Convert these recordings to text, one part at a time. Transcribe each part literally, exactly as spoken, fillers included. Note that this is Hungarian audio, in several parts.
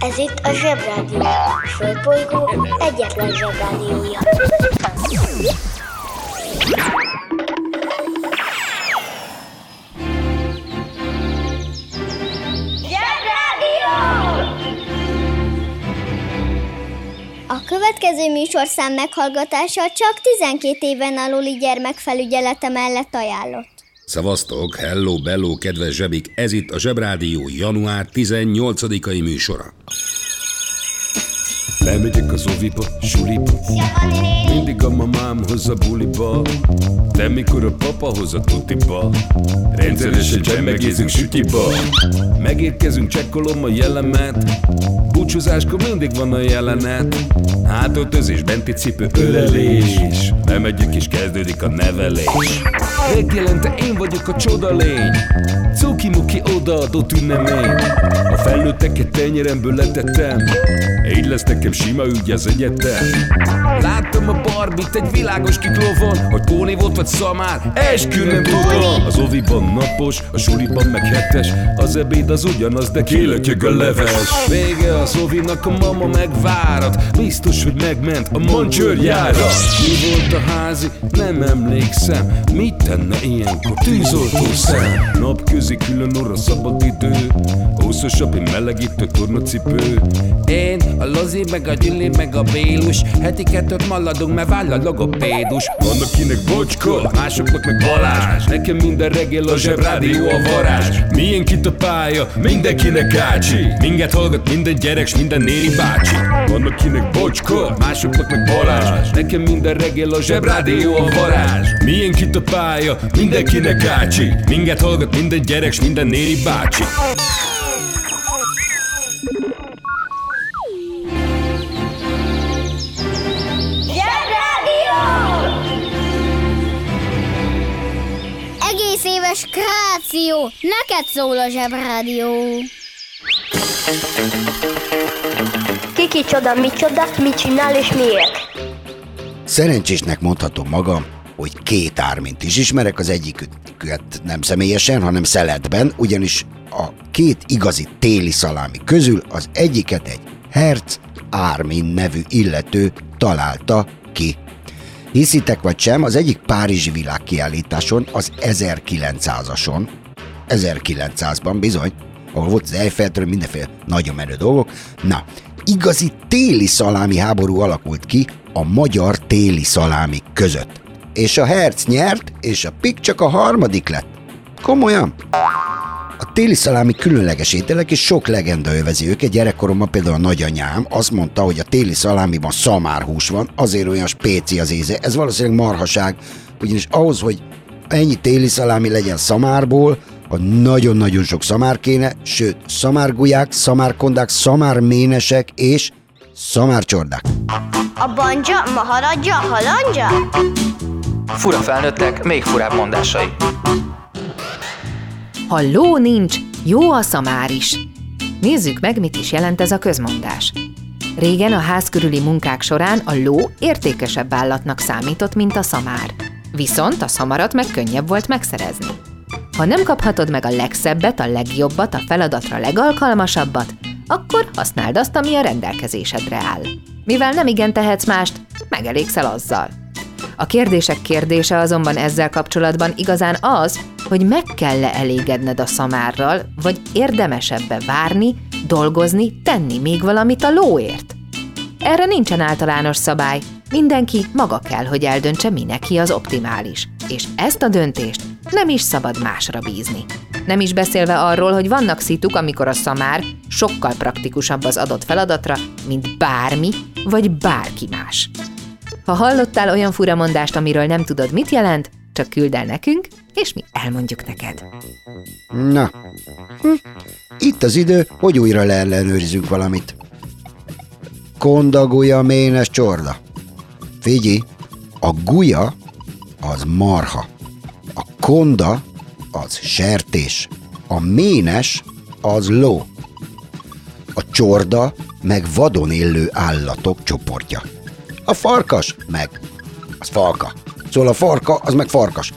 Ez itt a Zsebrádió, a Sőpolygó egyetlen zsebrádiója. A következő műsorszám meghallgatása csak tizenkét éven aluli gyermekfelügyelete mellett ajánlott. Szevasztok, hello, bello, kedves zsebik! Ez itt a Zsebrádió január tizennyolcadikai műsora. Bemegyek az oviba, suliba, mindig a mamám hozza buliba, de mikor a papa hozza tutiba, rendszeresen csemmegézünk sütiba. Megérkezünk, csekkolom a jellemet, búcsúzáskor mindig van a jelenet, hátortözés, benti cipő, ölelés, bemegyek és kezdődik a nevelés. Megjelente én vagyok a csoda lény, cuki-muki odaadott ünnemény. A felnőtteket tenyeremből letettem, így lesz nekem sima ügy az egyetem. Láttam a Barbit egy világos kiklovon, hogy Póni volt vagy Szamár, eskü nem tudom. Az oviban napos, a suliban meg hetes, az ebéd az ugyanaz, de kéletjeg a leves. Vége az ovinak, a mama megvárat, biztos, hogy megment a mancsőrjára. Mi volt a házi? Nem emlékszem, mit tenne ilyenkor tűzoltó szem? Napközi külön orra szabad idő, húszosabb, én melegítő tornacipő. Én, a Lozi, meg a Gyüli, meg a Bélus, heti kettőt maladunk, mert váll a logopédus. Van akinek bocska, másoknak meg Balázs, nekem minden reggel a Zsebrádió a varázs. Milyen kit a pálya, mindenkinek ácsi, minket hallgat minden gyerek, s minden néri bácsi. Van akinek bocska, másoknak meg Balázs, nekem minden reggel a Zsebrádió a varázs. Milyen kit a pálya, mindenkinek ácsi, minket hallgat minden gyerek, s minden néri bácsi. Skráció, neked szól a Zsebrádió. Kiki csoda, micsoda, mit csinál és miért? Szerencsésnek mondhatom magam, hogy két Ármint is ismerek, az egyiküket nem személyesen, hanem szeletben, ugyanis a két igazi téli szalámi közül az egyiket egy Herz Ármin nevű illető találta ki. Hiszitek vagy sem, az egyik párizsi világkiállításon, az ezerkilencszázason, ezerkilencszázban bizony, ahol volt az Eiffel-től mindenféle nagyon menő dolgok, na, igazi téli szalámi háború alakult ki a magyar téli szalámik között. És a Herz nyert, és a Pik csak a harmadik lett. Komolyan! A téli szalámi különleges ételek, és sok legenda övezi őket. Gyerekkoromban például a nagyanyám azt mondta, hogy a téli szalámiban szamárhús van, azért olyan spéci az íze. Ez valószínűleg marhaság, ugyanis ahhoz, hogy ennyi téli szalámi legyen szamárból, a nagyon-nagyon sok szamár kéne, sőt, szamárgulyák, szamárkondák, szamárménesek és szamárcsordák. A banja, maharadja, halandja? Fura felnőttek, még furább mondásai. Ha ló nincs, jó a szamár is. Nézzük meg, mit is jelent ez a közmondás. Régen a ház körüli munkák során a ló értékesebb állatnak számított, mint a szamár. Viszont a szamarat meg könnyebb volt megszerezni. Ha nem kaphatod meg a legszebbet, a legjobbat, a feladatra legalkalmasabbat, akkor használd azt, ami a rendelkezésedre áll. Mivel nem igen tehetsz mást, megelégszel azzal. A kérdések kérdése azonban ezzel kapcsolatban igazán az, hogy meg kell-e elégedned a szamárral, vagy érdemesebbe várni, dolgozni, tenni még valamit a lóért. Erre nincsen általános szabály, mindenki maga kell, hogy eldöntse, mi neki az optimális, és ezt a döntést nem is szabad másra bízni. Nem is beszélve arról, hogy vannak szituk, amikor a szamár sokkal praktikusabb az adott feladatra, mint bármi vagy bárki más. Ha hallottál olyan furamondást, amiről nem tudod, mit jelent, csak küld el nekünk, és mi elmondjuk neked. Na, hm. Itt az idő, hogy újra leellenőrizzünk valamit. Konda, gulya, ménes, csorda. Figyelj, a gulya az marha, a konda az sertés, a ménes az ló, a csorda meg vadon élő állatok csoportja. A farkas meg, az falka. Szóval a farka, az meg farkas.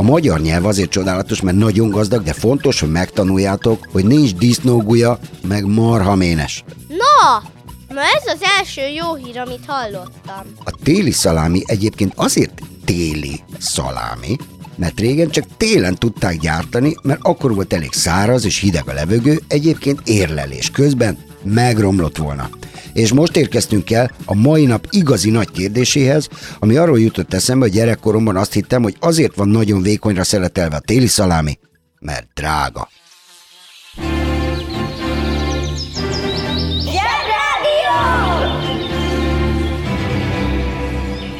A magyar nyelv azért csodálatos, mert nagyon gazdag, de fontos, hogy megtanuljátok, hogy nincs disznógulya, meg marhaménes. Na! Na ez az első jó hír, amit hallottam. A téli szalámi egyébként azért téli szalámi, mert régen csak télen tudták gyártani, mert akkor volt elég száraz és hideg a levegő, egyébként érlelés közben megromlott volna. És most érkeztünk el a mai nap igazi nagy kérdéséhez, ami arról jutott eszembe, hogy gyerekkoromban azt hittem, hogy azért van nagyon vékonyra szeletelve a téli szalámi, mert drága.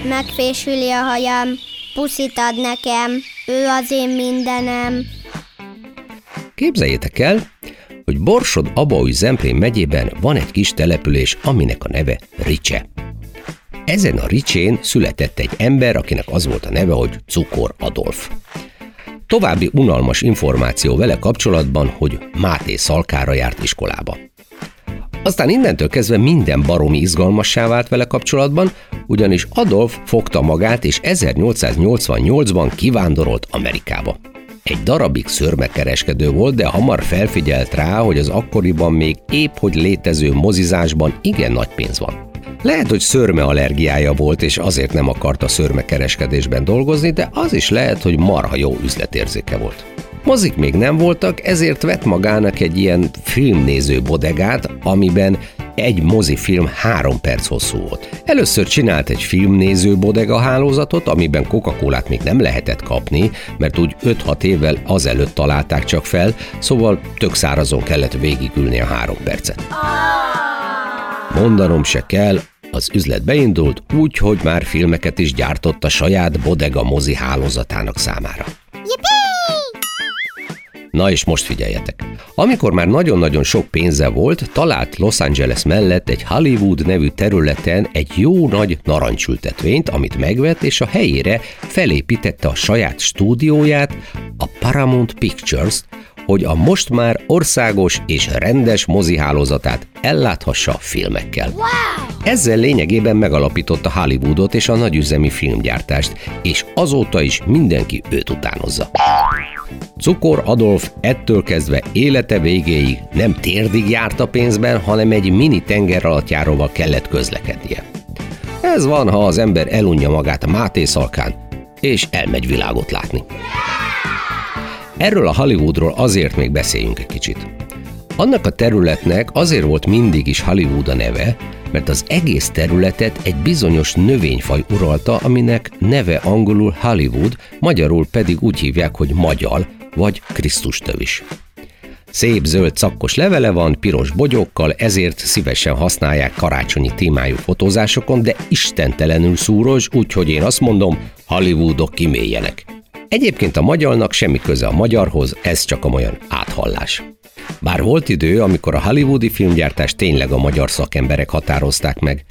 Megfésüli a hajam, puszit ad nekem, ő az én mindenem. Képzeljétek el, hogy Borsod-Abaúj-Zemplén megyében van egy kis település, aminek a neve Ricse. Ezen a Ricsén született egy ember, akinek az volt a neve, hogy Cukor Adolf. További unalmas információ vele kapcsolatban, hogy Máté Szalkára járt iskolába. Aztán innentől kezdve minden baromi izgalmassá vált vele kapcsolatban, ugyanis Adolf fogta magát, és ezernyolcszáznyolcvannyolcban kivándorolt Amerikába. Egy darabig szörmekereskedő volt, de hamar felfigyelt rá, hogy az akkoriban még épp hogy létező mozizásban igen nagy pénz van. Lehet, hogy szörmeallergiája volt, és azért nem akart a szörmekereskedésben dolgozni, de az is lehet, hogy marha jó üzletérzéke volt. Mozik még nem voltak, ezért vett magának egy ilyen filmnéző bodegát, amiben egy mozifilm három perc hosszú volt. Először csinált egy filmnéző bodega hálózatot, amiben Coca-Colát még nem lehetett kapni, mert úgy öt-hat évvel azelőtt találták csak fel, szóval tök szárazon kellett végigülni a három percet. Mondanom se kell, az üzlet beindult úgy, hogy már filmeket is gyártott a saját bodega mozi hálózatának számára. Na és most figyeljetek! Amikor már nagyon-nagyon sok pénze volt, talált Los Angeles mellett egy Hollywood nevű területen egy jó nagy narancsültetvényt, amit megvett, és a helyére felépítette a saját stúdióját, a Paramount Pictures, hogy a most már országos és rendes mozihálózatát elláthassa filmekkel. Ezzel lényegében megalapította Hollywoodot és a nagyüzemi filmgyártást, és azóta is mindenki őt utánozza. Cukor Adolf ettől kezdve élete végéig nem térdig járt a pénzben, hanem egy mini tengeralattjáróval kellett közlekednie. Ez van, ha az ember elunja magát Máté Szalkán, és elmegy világot látni. Erről a Hollywoodról azért még beszéljünk egy kicsit. Annak a területnek azért volt mindig is Hollywood a neve, mert az egész területet egy bizonyos növényfaj uralta, aminek neve angolul Hollywood, magyarul pedig úgy hívják, hogy magyar vagy Krisztus tövis. Szép zöld szakkos levele van, piros bogyókkal, ezért szívesen használják karácsonyi témájú fotózásokon, de istentelenül szúros, úgyhogy én azt mondom, Hollywoodok kiméljenek. Egyébként a magyarnak semmi köze a magyarhoz, ez csak amolyan áthallás. Bár volt idő, amikor a hollywoodi filmgyártást tényleg a magyar szakemberek határozták meg.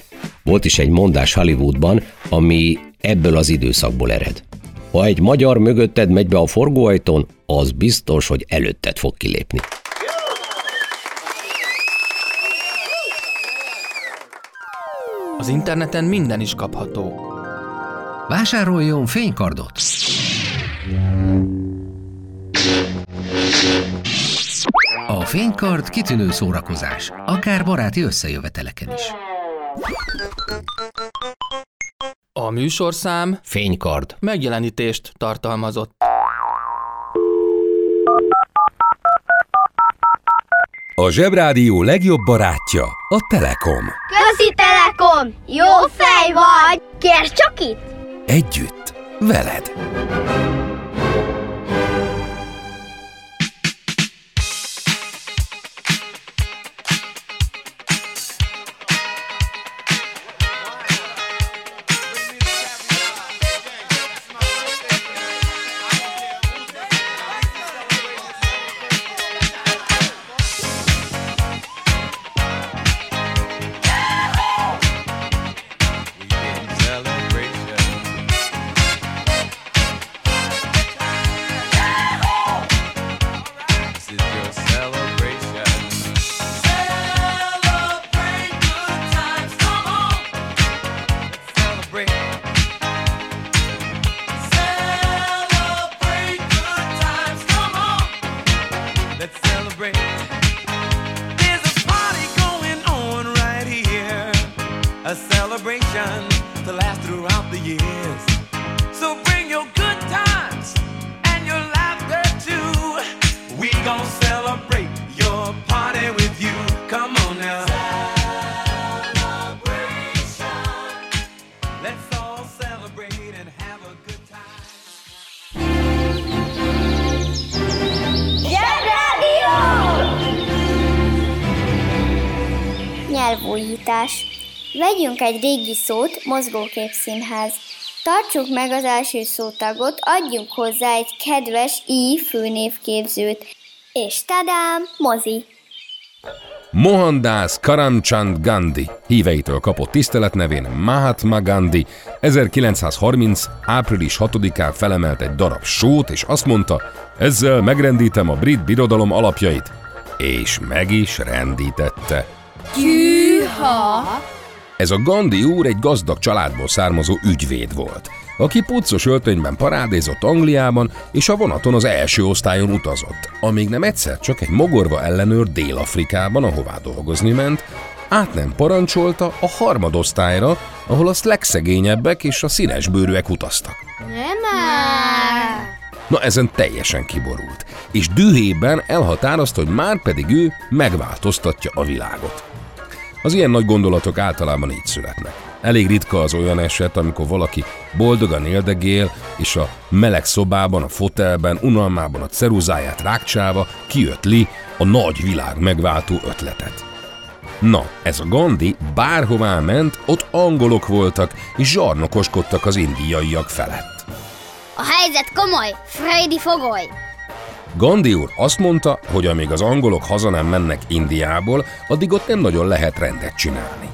Volt is egy mondás Hollywoodban, ami ebből az időszakból ered. Ha egy magyar mögötted megy be a forgóajtón, az biztos, hogy előtted fog kilépni. Az interneten minden is kapható. Vásároljon fénykardot! A fénykard kitűnő szórakozás, akár baráti összejöveteleken is. A műsorszám fénykard megjelenítést tartalmazott. A Zsebrádió legjobb barátja a Telekom. Közi Telekom! Jó fej vagy! Kérd csak itt! Együtt, veled! There's a party going on right here, a celebration to last throughout the years. So bring your good times and your laughter too. We gon' celebrate your party with you. Come on now. Celebration. Let's all celebrate and have a good time. Zsebrádió! Nyelvújítás. Vegyünk egy régi szót, mozgókép színház. Tartsuk meg az első szótagot, adjunk hozzá egy kedves i főnévképzőt. És tadám, mozi! Mohandas Karamchand Gandhi híveitől kapott tiszteletnevén Mahatma Gandhi ezerkilencszázharminc. április hatodikán felemelt egy darab sót, és azt mondta, ezzel megrendítem a brit birodalom alapjait. És meg is rendítette. Gyűha! Ez a Gandhi úr egy gazdag családból származó ügyvéd volt, aki puccos öltönyben parádézott Angliában, és a vonaton az első osztályon utazott, amíg nem egyszer csak egy mogorva ellenőr Dél-Afrikában, ahová dolgozni ment, át nem parancsolta a harmadosztályra, ahol a legszegényebbek és a színesbőrűek utaztak. Nem áll. Na ezen teljesen kiborult, és dühében elhatározta, hogy már pedig ő megváltoztatja a világot. Az ilyen nagy gondolatok általában így születnek. Elég ritka az olyan eset, amikor valaki boldogan éldegél, és a meleg szobában, a fotelben, unalmában a ceruzáját rákcsálva kiötli a nagy világ megváltó ötletet. Na, ez a Gandhi bárhová ment, ott angolok voltak, és zsarnokoskodtak az indiaiak felett. A helyzet komoly, Freddy fogoly! Gandhi úr azt mondta, hogy amíg az angolok haza nem mennek Indiából, addig ott nem nagyon lehet rendet csinálni.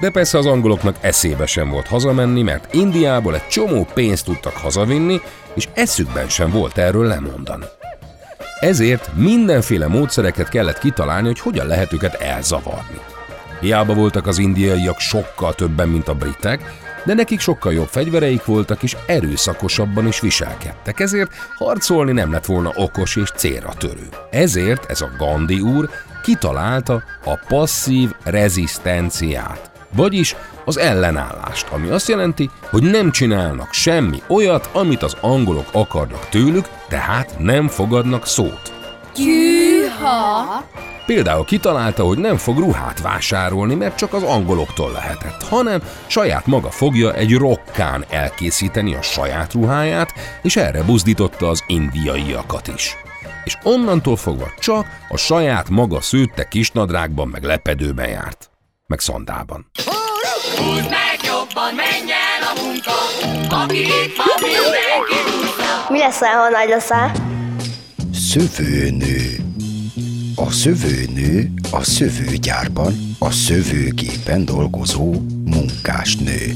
De persze az angoloknak eszébe sem volt hazamenni, mert Indiából egy csomó pénzt tudtak hazavinni, és eszükben sem volt erről lemondani. Ezért mindenféle módszereket kellett kitalálni, hogy hogyan lehet őket elzavarni. Hiába voltak az indiaiak sokkal többen, mint a britek, de nekik sokkal jobb fegyvereik voltak, és erőszakosabban is viselkedtek, ezért harcolni nem lett volna okos és célra törő. Ezért ez a Gandhi úr kitalálta a passzív rezisztenciát, vagyis az ellenállást, ami azt jelenti, hogy nem csinálnak semmi olyat, amit az angolok akarnak tőlük, tehát nem fogadnak szót. Gyűha! Például kitalálta, hogy nem fog ruhát vásárolni, mert csak az angoloktól lehetett, hanem saját maga fogja egy rokkán elkészíteni a saját ruháját, és erre buzdította az indiaiakat is. És onnantól fogva csak a saját maga szőtte kisnadrágban meg lepedőben járt. Meg szandában. Húzd meg jobban, menj el a munka, aki itt van, mindenki húzza. Mi leszel, ha nagy leszel? Szövőnő. A szövőnő a szövőgyárban, a szövőgépen dolgozó munkásnő.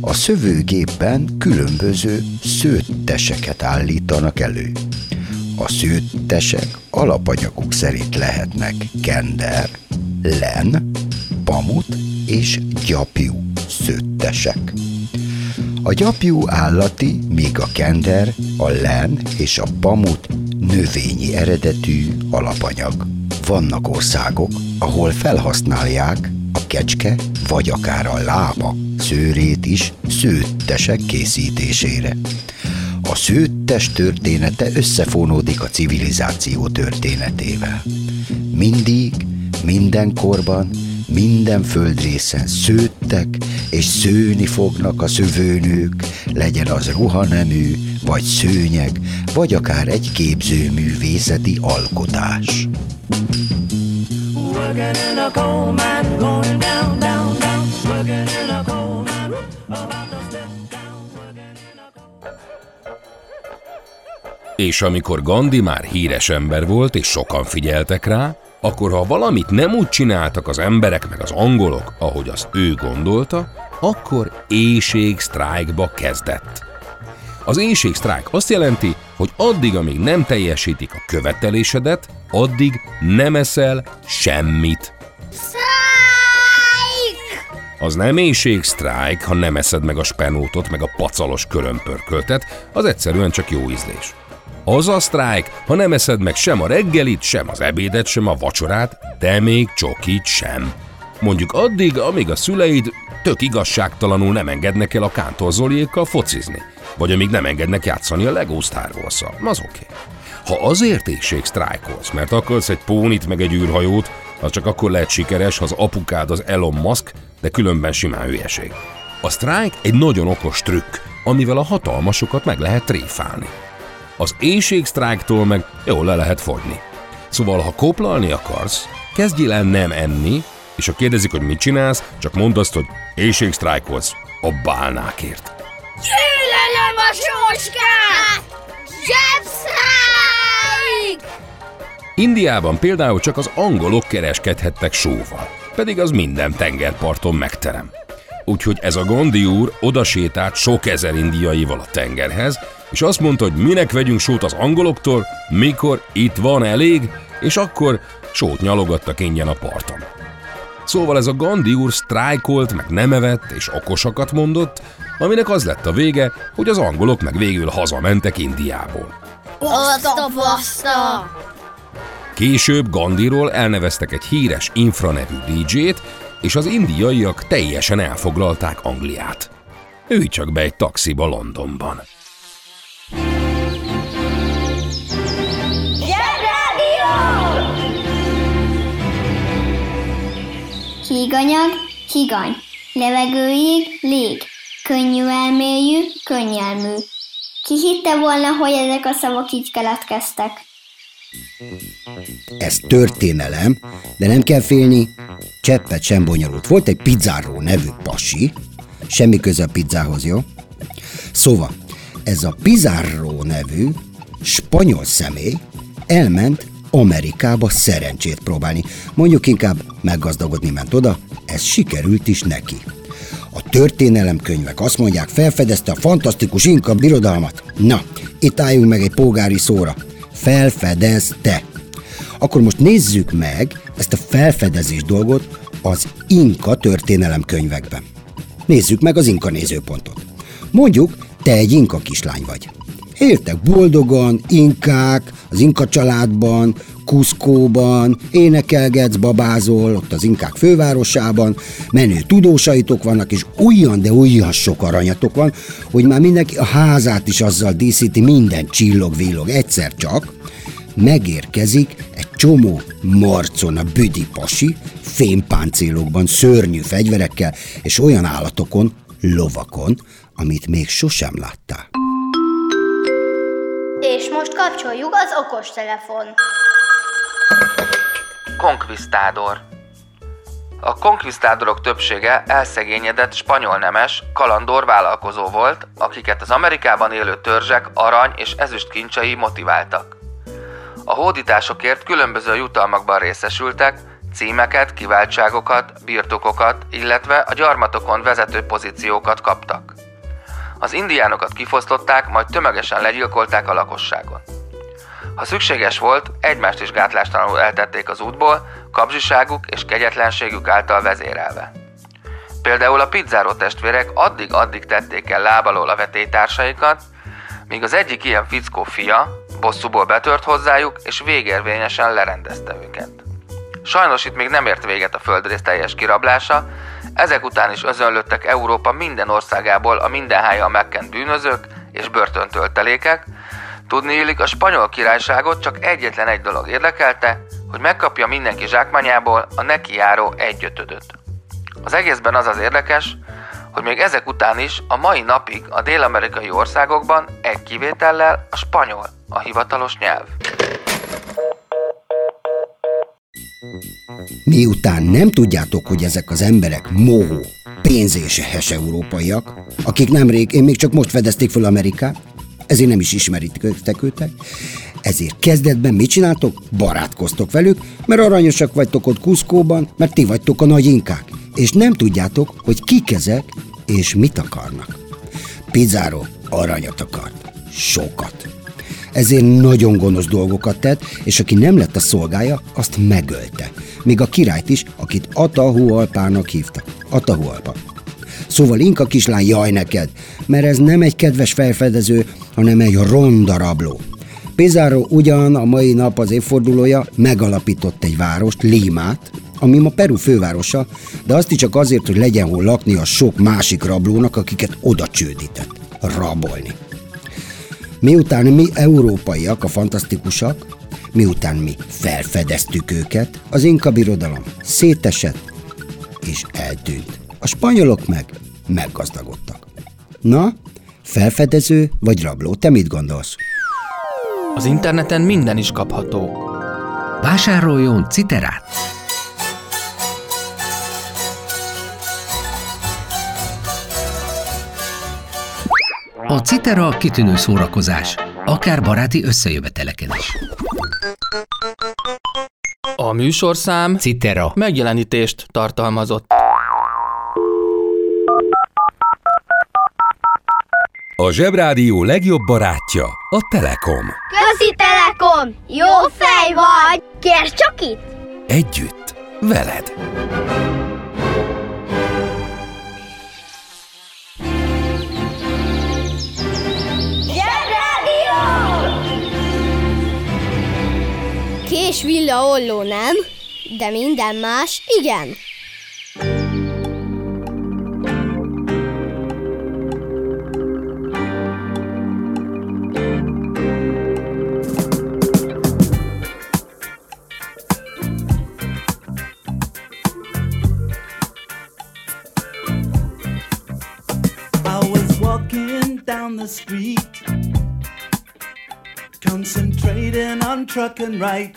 A szövőgépben különböző szőtteseket állítanak elő. A szőttesek alapanyaguk szerint lehetnek kender, len, pamut és gyapjú szőttesek. A gyapjú állati, míg a kender, a len és a pamut növényi eredetű alapanyag. Vannak országok, ahol felhasználják a kecske vagy akár a lába szőrét is szőttesek készítésére. A szőttes története összefonódik a civilizáció történetével. Mindig, minden korban, minden földrészen szőttek és szőni fognak a szövőnők, legyen az ruhanemű, vagy szőnyeg, vagy akár egy képzőművészeti alkotás. És amikor Gandhi már híres ember volt, és sokan figyeltek rá, akkor ha valamit nem úgy csináltak az emberek meg az angolok, ahogy azt ő gondolta, akkor éjségsztrájkba kezdett. Az éjségsztrájk azt jelenti, hogy addig, amíg nem teljesítik a követelésedet, addig nem eszel semmit. Sztrájk! Az nem éjségsztrájk, ha nem eszed meg a spenótot, meg a pacalos körömpörköltet, az egyszerűen csak jó ízlés. Az a sztrájk, ha nem eszed meg sem a reggelit, sem az ebédet, sem a vacsorát, de még csokit sem. Mondjuk addig, amíg a szüleid tök igazságtalanul nem engednek el a Kántor Zoliékkal focizni, vagy amíg nem engednek játszani a Lego Star Wars-szal, az oké. Okay. Ha azért éhség sztrájkolsz, mert akarsz egy pónit meg egy űrhajót, az csak akkor lehet sikeres, ha az apukád az Elon Musk, de különben simán hülyeség. A sztrájk egy nagyon okos trükk, amivel a hatalmasokat meg lehet tréfálni. Az éhségsztrájktól meg jól le lehet fogyni. Szóval, ha koplalni akarsz, kezdjél el nem enni, és ha kérdezik, hogy mit csinálsz, csak mondd azt, hogy éhségsztrájkolsz a bálnákért. Gyűlölöm a sóskát! Zsebsztrájk! Indiában például csak az angolok kereskedhettek sóval, pedig az minden tengerparton megterem. Úgyhogy ez a Gandhi úr odasétált sok ezer indiaival a tengerhez, és azt mondta, hogy minek vegyünk sót az angoloktól, mikor itt van elég, és akkor sót nyalogattak ingyen a parton. Szóval ez a Gandhi úr sztrájkolt, meg nem evett, és okosakat mondott, aminek az lett a vége, hogy az angolok meg végül hazamentek Indiából. Basta, basta! Később Gandhiról elneveztek egy híres Infra nevű dé dzsét, és az indiaiak teljesen elfoglalták Angliát. Ülj csak be egy taxiba Londonban. Zsebrádió! Híganyag, higany. Levegőig, lég. Könnyű elmélyű, könnyelmű. Ki hitte volna, hogy ezek a szavak így keletkeztek? Ez történelem, de nem kell félni, cseppet sem bonyolult. Volt egy Pizarro nevű pasi, semmi köze a pizzához, jó? Szóval, ez a Pizarro nevű spanyol személy elment Amerikába szerencsét próbálni. Mondjuk inkább meggazdagodni ment oda, ez sikerült is neki. A történelemkönyvek azt mondják, felfedezte a fantasztikus inka birodalmat. Na, itt álljunk meg egy polgári szóra. Felfedezte. Akkor most nézzük meg ezt a felfedezés dolgot az inka történelemkönyvekben. Nézzük meg az inka nézőpontot. Mondjuk, te egy inka kislány vagy. Éltek boldogan, inkák, az inka családban, Kuszkóban, énekelgetsz, babázol, ott az inkák fővárosában, menő tudósaitok vannak, és olyan, de olyan sok aranyatok van, hogy már mindenki a házát is azzal díszíti, minden csillog-villog, egyszer csak megérkezik egy csomó marcon a büdi pasi, fémpáncélokban, szörnyű fegyverekkel, és olyan állatokon, lovakon, amit még sosem láttál. És most kapcsoljuk az okostelefon. Konkvisztádor. A konkvisztádorok többsége elszegényedett spanyol nemes, kalandor vállalkozó volt, akiket az Amerikában élő törzsek arany és ezüst kincsei motiváltak. A hódításokért különböző jutalmakban részesültek, címeket, kiváltságokat, birtokokat, illetve a gyarmatokon vezető pozíciókat kaptak. Az indiánokat kifosztották, majd tömegesen legyilkolták a lakosságon. Ha szükséges volt, egymást is gátlástalanul eltették az útból, kapzsiságuk és kegyetlenségük által vezérelve. Például a Pizarro testvérek addig-addig tették el láb alól a vetélytársaikat, míg az egyik ilyen fickó fia bosszúból betört hozzájuk és végérvényesen lerendezte őket. Sajnos itt még nem ért véget a földrész teljes kirablása, ezek után is özönlöttek Európa minden országából a mindenhájjal megkent bűnözők és börtöntöltelékek. Tudniillik, a spanyol királyságot csak egyetlen egy dolog érdekelte, hogy megkapja mindenki zsákmányából a neki járó egyötödöt. Az egészben az az érdekes, hogy még ezek után is a mai napig a dél-amerikai országokban egy kivétellel a spanyol a hivatalos nyelv. Miután nem tudjátok, hogy ezek az emberek mohó, pénzéses európaiak, akik nemrég, én még csak most fedezték fel Amerikát, ezért nem is ismeritek őket, ezért kezdetben mit csináltok? Barátkoztok velük, mert aranyosak vagytok ott Kuszkóban, mert ti vagytok a nagy inkák, és nem tudjátok, hogy kik ezek, és mit akarnak. Pizarro aranyat akart. Sokat. Ezért nagyon gonosz dolgokat tett, és aki nem lett a szolgája, azt megölte. Még a királyt is, akit Atahualpának hívtak. Atahualpa. Szóval inka kislány, jaj neked, mert ez nem egy kedves felfedező, hanem egy ronda rabló. Pizarro ugyan a mai nap az évfordulója megalapított egy várost, Límát, ami ma Peru fővárosa, de azt is csak azért, hogy legyen hol lakni a sok másik rablónak, akiket oda csődített. Rabolni. Miután mi európaiak a fantasztikusak, miután mi felfedeztük őket, az inka birodalom szétesett és eltűnt. A spanyolok meg meggazdagodtak. Na, felfedező vagy rabló, te mit gondolsz? Az interneten minden is kapható. Vásároljon citerát! A citera kitűnő szórakozás, akár baráti összejöveteleken is. A műsorszám citera megjelenítést tartalmazott. A Zsebrádió legjobb barátja a Telekom. Köszi Telekom! Jó fej vagy! Kérd csak itt! Együtt, veled! Zsebrádió! Kés, villa, olló nem, de minden más igen. Down the street, concentrating on trucking right.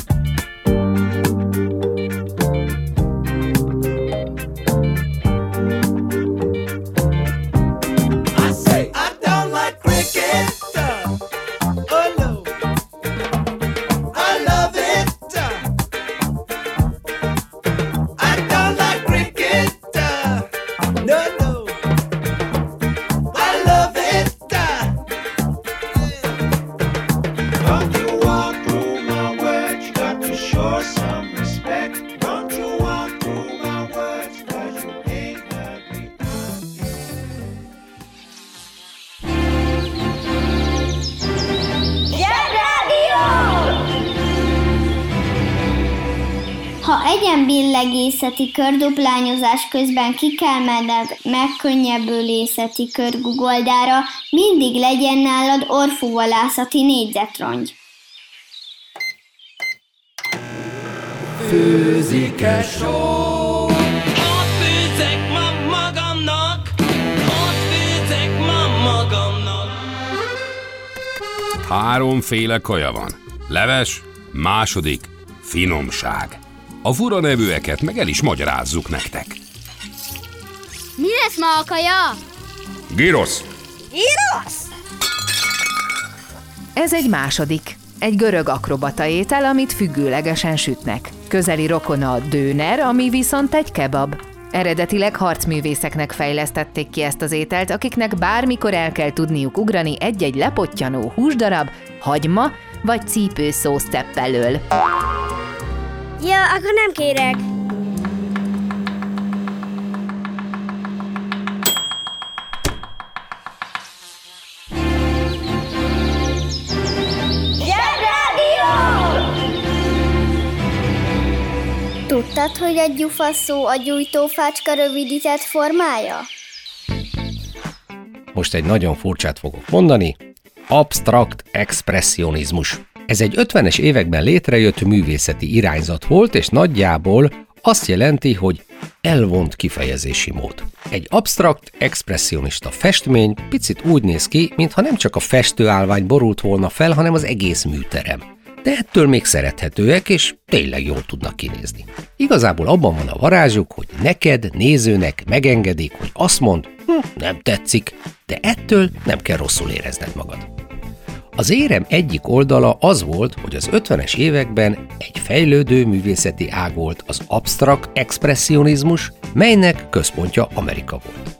Billegészeti kör duplányozás közben ki kell menned megkönnyebbülészeti kör gugoldára, mindig legyen nálad orfúvalászati négyzetrongy. Főzik-e só? Ott főzek ma magamnak, ott főzek ma magamnak. Háromféle kaja van. Leves, második, finomság. A fura nevűeket meg el is magyarázzuk nektek. Mi lesz ma a kaja? Gyrosz. Gyrosz? Ez egy második. Egy görög akrobata étel, amit függőlegesen sütnek. Közeli rokona a döner, ami viszont egy kebab. Eredetileg harcművészeknek fejlesztették ki ezt az ételt, akiknek bármikor el kell tudniuk ugrani egy-egy lepottyanó húsdarab, hagyma vagy cipőszósz tepp elől. Ja, akkor nem kérek. Zsebrádió! Tudtad, hogy a gyufa szó a gyújtófácska rövidített formája? Most egy nagyon furcsát fogok mondani. Absztrakt expresszionizmus. Ez egy ötvenes években létrejött művészeti irányzat volt, és nagyjából azt jelenti, hogy elvont kifejezési mód. Egy absztrakt, expresszionista festmény picit úgy néz ki, mintha nem csak a festőállvány borult volna fel, hanem az egész műterem. De ettől még szerethetőek, és tényleg jól tudnak kinézni. Igazából abban van a varázsuk, hogy neked, nézőnek megengedik, hogy azt mondd, hm, nem tetszik, de ettől nem kell rosszul érezned magad. Az érem egyik oldala az volt, hogy az ötvenes években egy fejlődő művészeti ág volt az absztrakt expresszionizmus, melynek központja Amerika volt.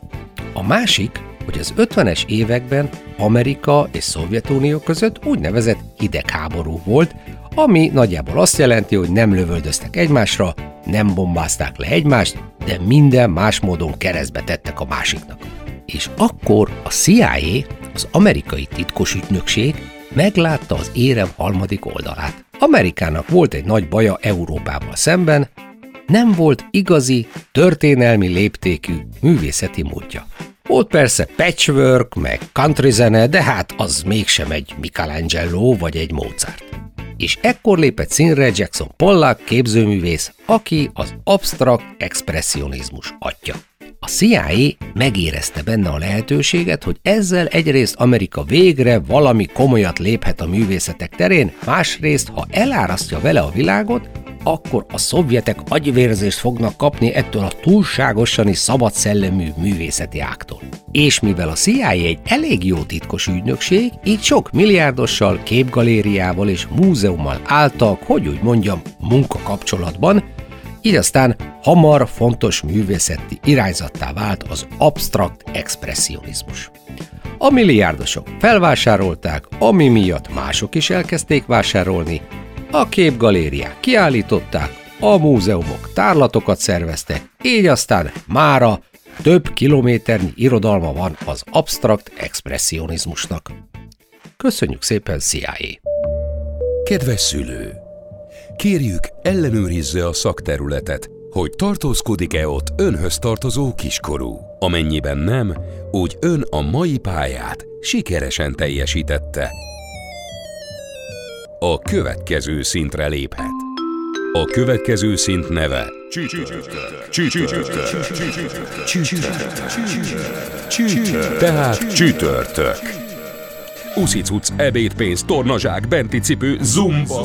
A másik, hogy az ötvenes években Amerika és Szovjetunió között úgynevezett hidegháború volt, ami nagyjából azt jelenti, hogy nem lövöldöztek egymásra, nem bombázták le egymást, de minden más módon keresztbe tettek a másiknak. És akkor a cé i á, az amerikai titkosügynökség meglátta az érem harmadik oldalát. Amerikának volt egy nagy baja Európával szemben, nem volt igazi, történelmi léptékű művészeti múltja. Volt persze patchwork, meg country zene, de hát az mégsem egy Michelangelo vagy egy Mozart. És ekkor lépett színre Jackson Pollock képzőművész, aki az absztrakt expresszionizmus atya. A cé i á megérezte benne a lehetőséget, hogy ezzel egyrészt Amerika végre valami komolyat léphet a művészetek terén, másrészt, ha elárasztja vele a világot, akkor a szovjetek agyvérzést fognak kapni ettől a túlságosan is szabad szellemű művészeti ágtól. És mivel a cé i á egy elég jó titkos ügynökség, így sok milliárdossal, képgalériával és múzeummal álltak, hogy úgy mondjam, munkakapcsolatban, így aztán hamar fontos művészeti irányzattá vált az absztrakt expresszionizmus. A milliárdosok felvásárolták, ami miatt mások is elkezdték vásárolni, a képgalériák kiállították, a múzeumok tárlatokat szerveztek, így aztán mára több kilométernyi irodalma van az absztrakt expresszionizmusnak. Köszönjük szépen, cé i á! Kedves szülő! Kérjük, ellenőrizze a szakterületet, hogy tartózkodik-e ott önhöz tartozó kiskorú. Amennyiben nem, úgy ön a mai pályát sikeresen teljesítette. A következő szintre léphet. A következő szint neve csütörtök. Csütörtök. Csütörtök. Tehát csütörtök. Uszicuc, ebédpénz, tornazsák, benti cipő, zumba.